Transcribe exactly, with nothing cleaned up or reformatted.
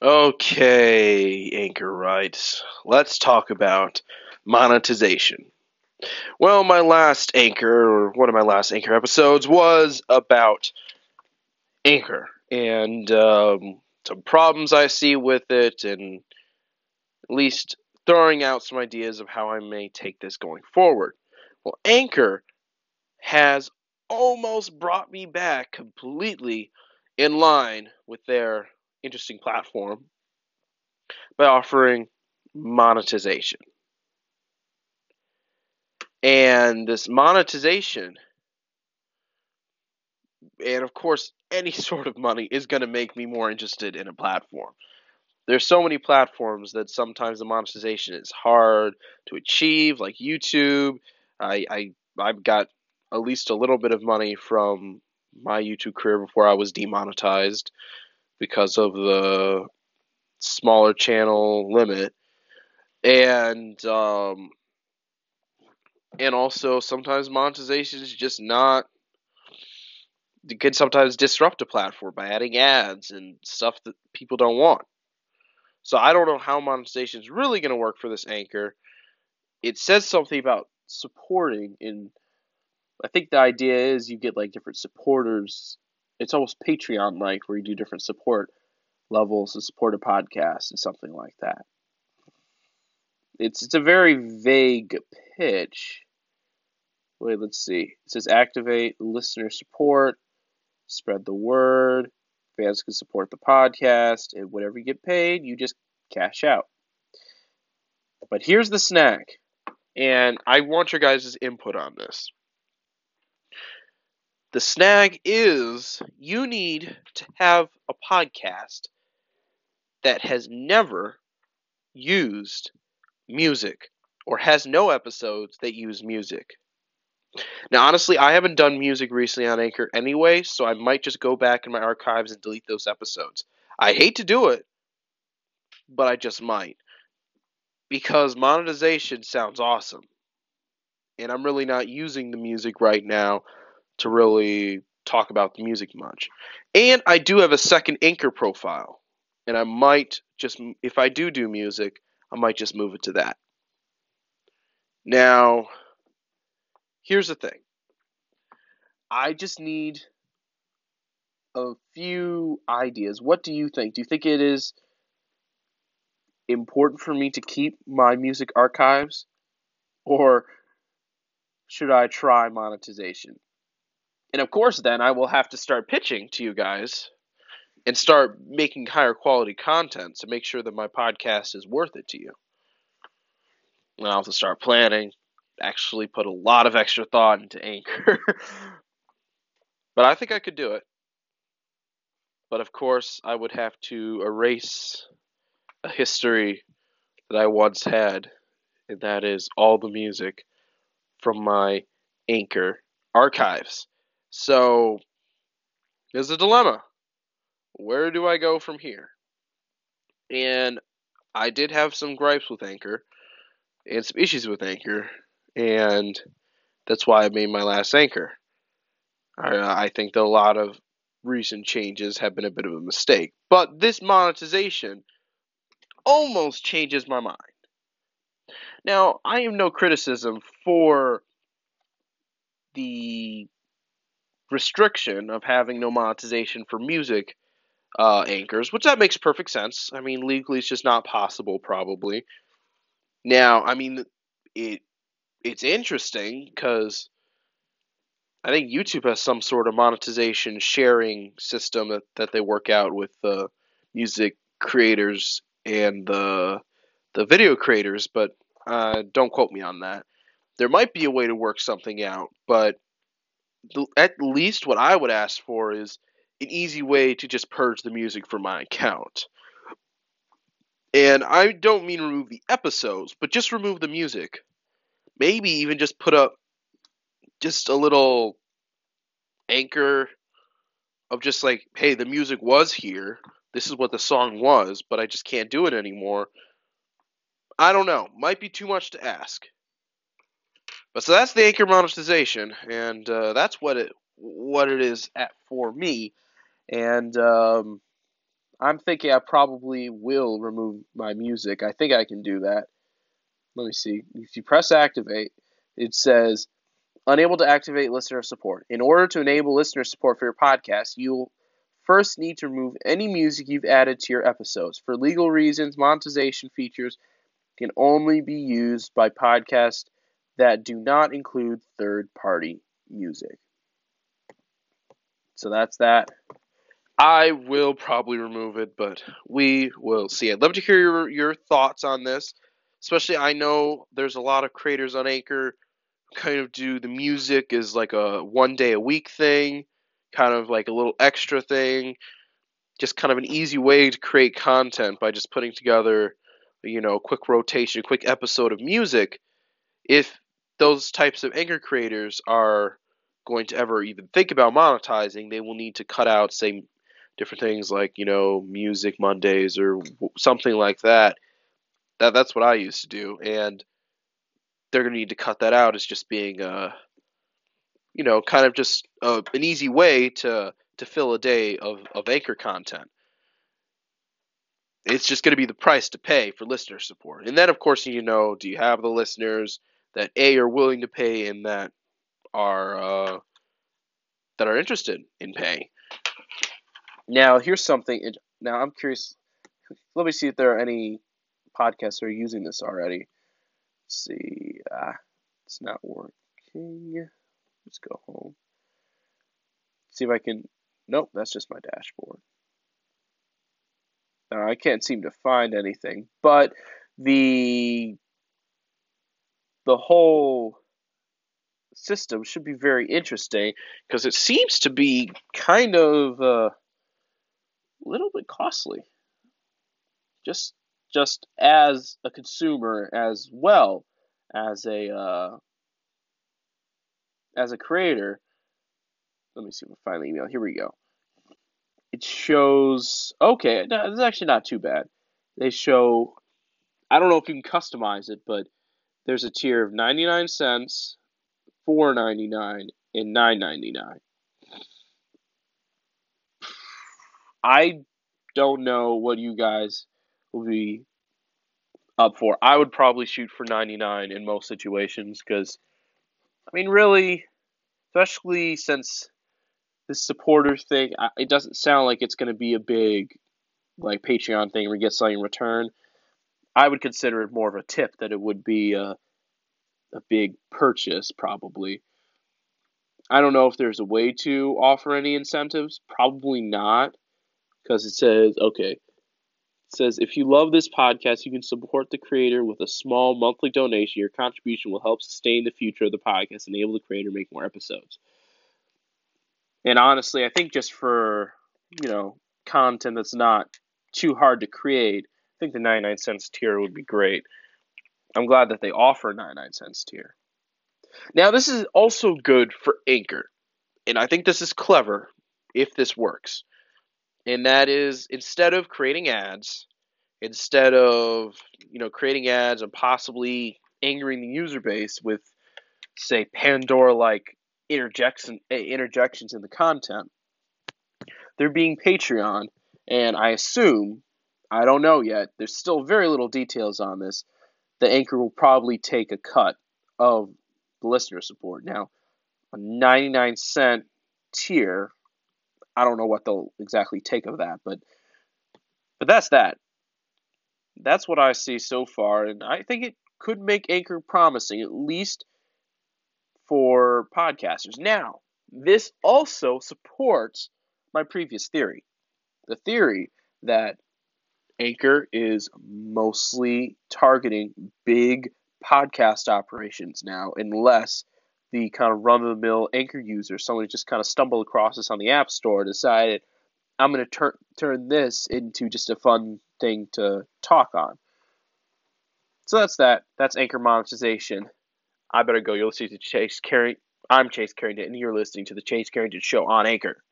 Okay, anchorites, let's talk about monetization. Well, my last Anchor, or one of my last Anchor episodes, was about Anchor and um, some problems I see with it, and at least throwing out some ideas of how I may take this going forward. Well, Anchor has almost brought me back completely in line with their interesting platform by offering monetization. And this monetization, and of course any sort of money, is going to make me more interested in a platform. There's so many platforms that sometimes the monetization is hard to achieve, like YouTube. I, I, I've got at least a little bit of money from my YouTube career before I was demonetized because of the smaller channel limit. And um, and also sometimes monetization is just not, it can sometimes disrupt a platform by adding ads and stuff that people don't want. So I don't know how monetization is really going to work for this Anchor. It says something about supporting, and I think the idea is you get like different supporters. It's almost Patreon-like, where you do different support levels to support a podcast and something like that. It's it's a very vague pitch. Wait, let's see. It says activate listener support, spread the word, fans can support the podcast, and whatever you get paid, you just cash out. But here's the snack, and I want your guys' input on this. The snag is you need to have a podcast that has never used music, or has no episodes that use music. Now, honestly, I haven't done music recently on Anchor anyway, so I might just go back in my archives and delete those episodes. I hate to do it, but I just might, because monetization sounds awesome, and I'm really not using the music right now to really talk about the music much. And I do have a second Anchor profile, and I might just, if I do do music, I might just move it to that. Now, here's the thing. I just need a few ideas. What do you think? Do you think it is important for me to keep my music archives, or should I try monetization? And of course, then I will have to start pitching to you guys and start making higher quality content to make sure that my podcast is worth it to you. And I'll have to start planning, actually put a lot of extra thought into Anchor. But I think I could do it. But of course, I would have to erase a history that I once had, and that is all the music from my Anchor archives. So, there's a dilemma. Where do I go from here? And I did have some gripes with Anchor, and some issues with Anchor, and that's why I made my last Anchor. I, I think that a lot of recent changes have been a bit of a mistake, but this monetization almost changes my mind. Now, I have no criticism for the restriction of having no monetization for music uh, anchors, which that makes perfect sense. I mean, legally it's just not possible, probably. Now, I mean, it it's interesting, because I think YouTube has some sort of monetization sharing system that, that they work out with the uh, music creators and the the video creators, but uh, don't quote me on that. There might be a way to work something out, but at least what I would ask for is an easy way to just purge the music from my account. And I don't mean remove the episodes, but just remove the music. Maybe even just put up just a little anchor of just like, hey, the music was here. This is what the song was, but I just can't do it anymore. I don't know. Might be too much to ask. But so that's the Anchor monetization, and uh, that's what it what it is at for me. And um, I'm thinking I probably will remove my music. I think I can do that. Let me see. If you press activate, it says, unable to activate listener support. In order to enable listener support for your podcast, you'll first need to remove any music you've added to your episodes. For legal reasons, monetization features can only be used by podcasts that do not include third-party music. So that's that. I will probably remove it, but we will see. I'd love to hear your, your thoughts on this. Especially, I know there's a lot of creators on Anchor who kind of do the music as like a one day a week thing, kind of like a little extra thing, just kind of an easy way to create content by just putting together, you know, a quick rotation, a quick episode of music. If those types of Anchor creators are going to ever even think about monetizing, they will need to cut out, say, different things like, you know, Music Mondays or something like that. That that's what I used to do, and they're going to need to cut that out as just being, uh, you know, kind of just uh, an easy way to to fill a day of, of Anchor content. It's just going to be the price to pay for listener support. And then, of course, you know, do you have the listeners that, A, are willing to pay and that are uh, that are interested in paying? Now, here's something. Now, I'm curious. Let me see if there are any podcasts that are using this already. Let's see. Ah, it's not working. Let's go home. See if I can. Nope, that's just my dashboard. Uh, I can't seem to find anything, but the the whole system should be very interesting because it seems to be kind of uh, a little bit costly, just just as a consumer as well as a uh, as a creator. Let me see if I find the email. Here we go. It shows, okay, no, it's actually not too bad. They show, I don't know if you can customize it, but there's a tier of ninety-nine cents, four ninety-nine, and nine ninety-nine. I don't know what you guys will be up for. I would probably shoot for ninety-nine in most situations because, I mean, really, especially since this supporter thing, it doesn't sound like it's going to be a big, like, Patreon thing where you get something in return. I would consider it more of a tip than it would be a, a big purchase, probably. I don't know if there's a way to offer any incentives. Probably not, because it says, okay, it says, if you love this podcast, you can support the creator with a small monthly donation. Your contribution will help sustain the future of the podcast and enable the creator to make more episodes. And honestly, I think just for, you know, content that's not too hard to create, I think the ninety-nine cents tier would be great. I'm glad that they offer ninety-nine cents tier. Now, this is also good for Anchor. And I think this is clever if this works. And that is, instead of creating ads, instead of, you know, creating ads and possibly angering the user base with, say, Pandora-like Interjection, interjections in the content, they're being Patreon, and I assume, I don't know yet, there's still very little details on this, the Anchor will probably take a cut of the listener support. Now, a ninety-nine cent tier, I don't know what they'll exactly take of that, but but that's that. That's what I see so far, and I think it could make Anchor promising, at least for podcasters. Now, this also supports my previous theory. The theory that Anchor is mostly targeting big podcast operations now, unless the kind of run-of-the-mill Anchor user, someone just kind of stumbled across this on the App Store, decided, I'm going to turn turn this into just a fun thing to talk on. So that's that. That's Anchor monetization. I better go. You're listening to Chase Carrington. I'm Chase Carrington, and you're listening to the Chase Carrington Show on Anchor.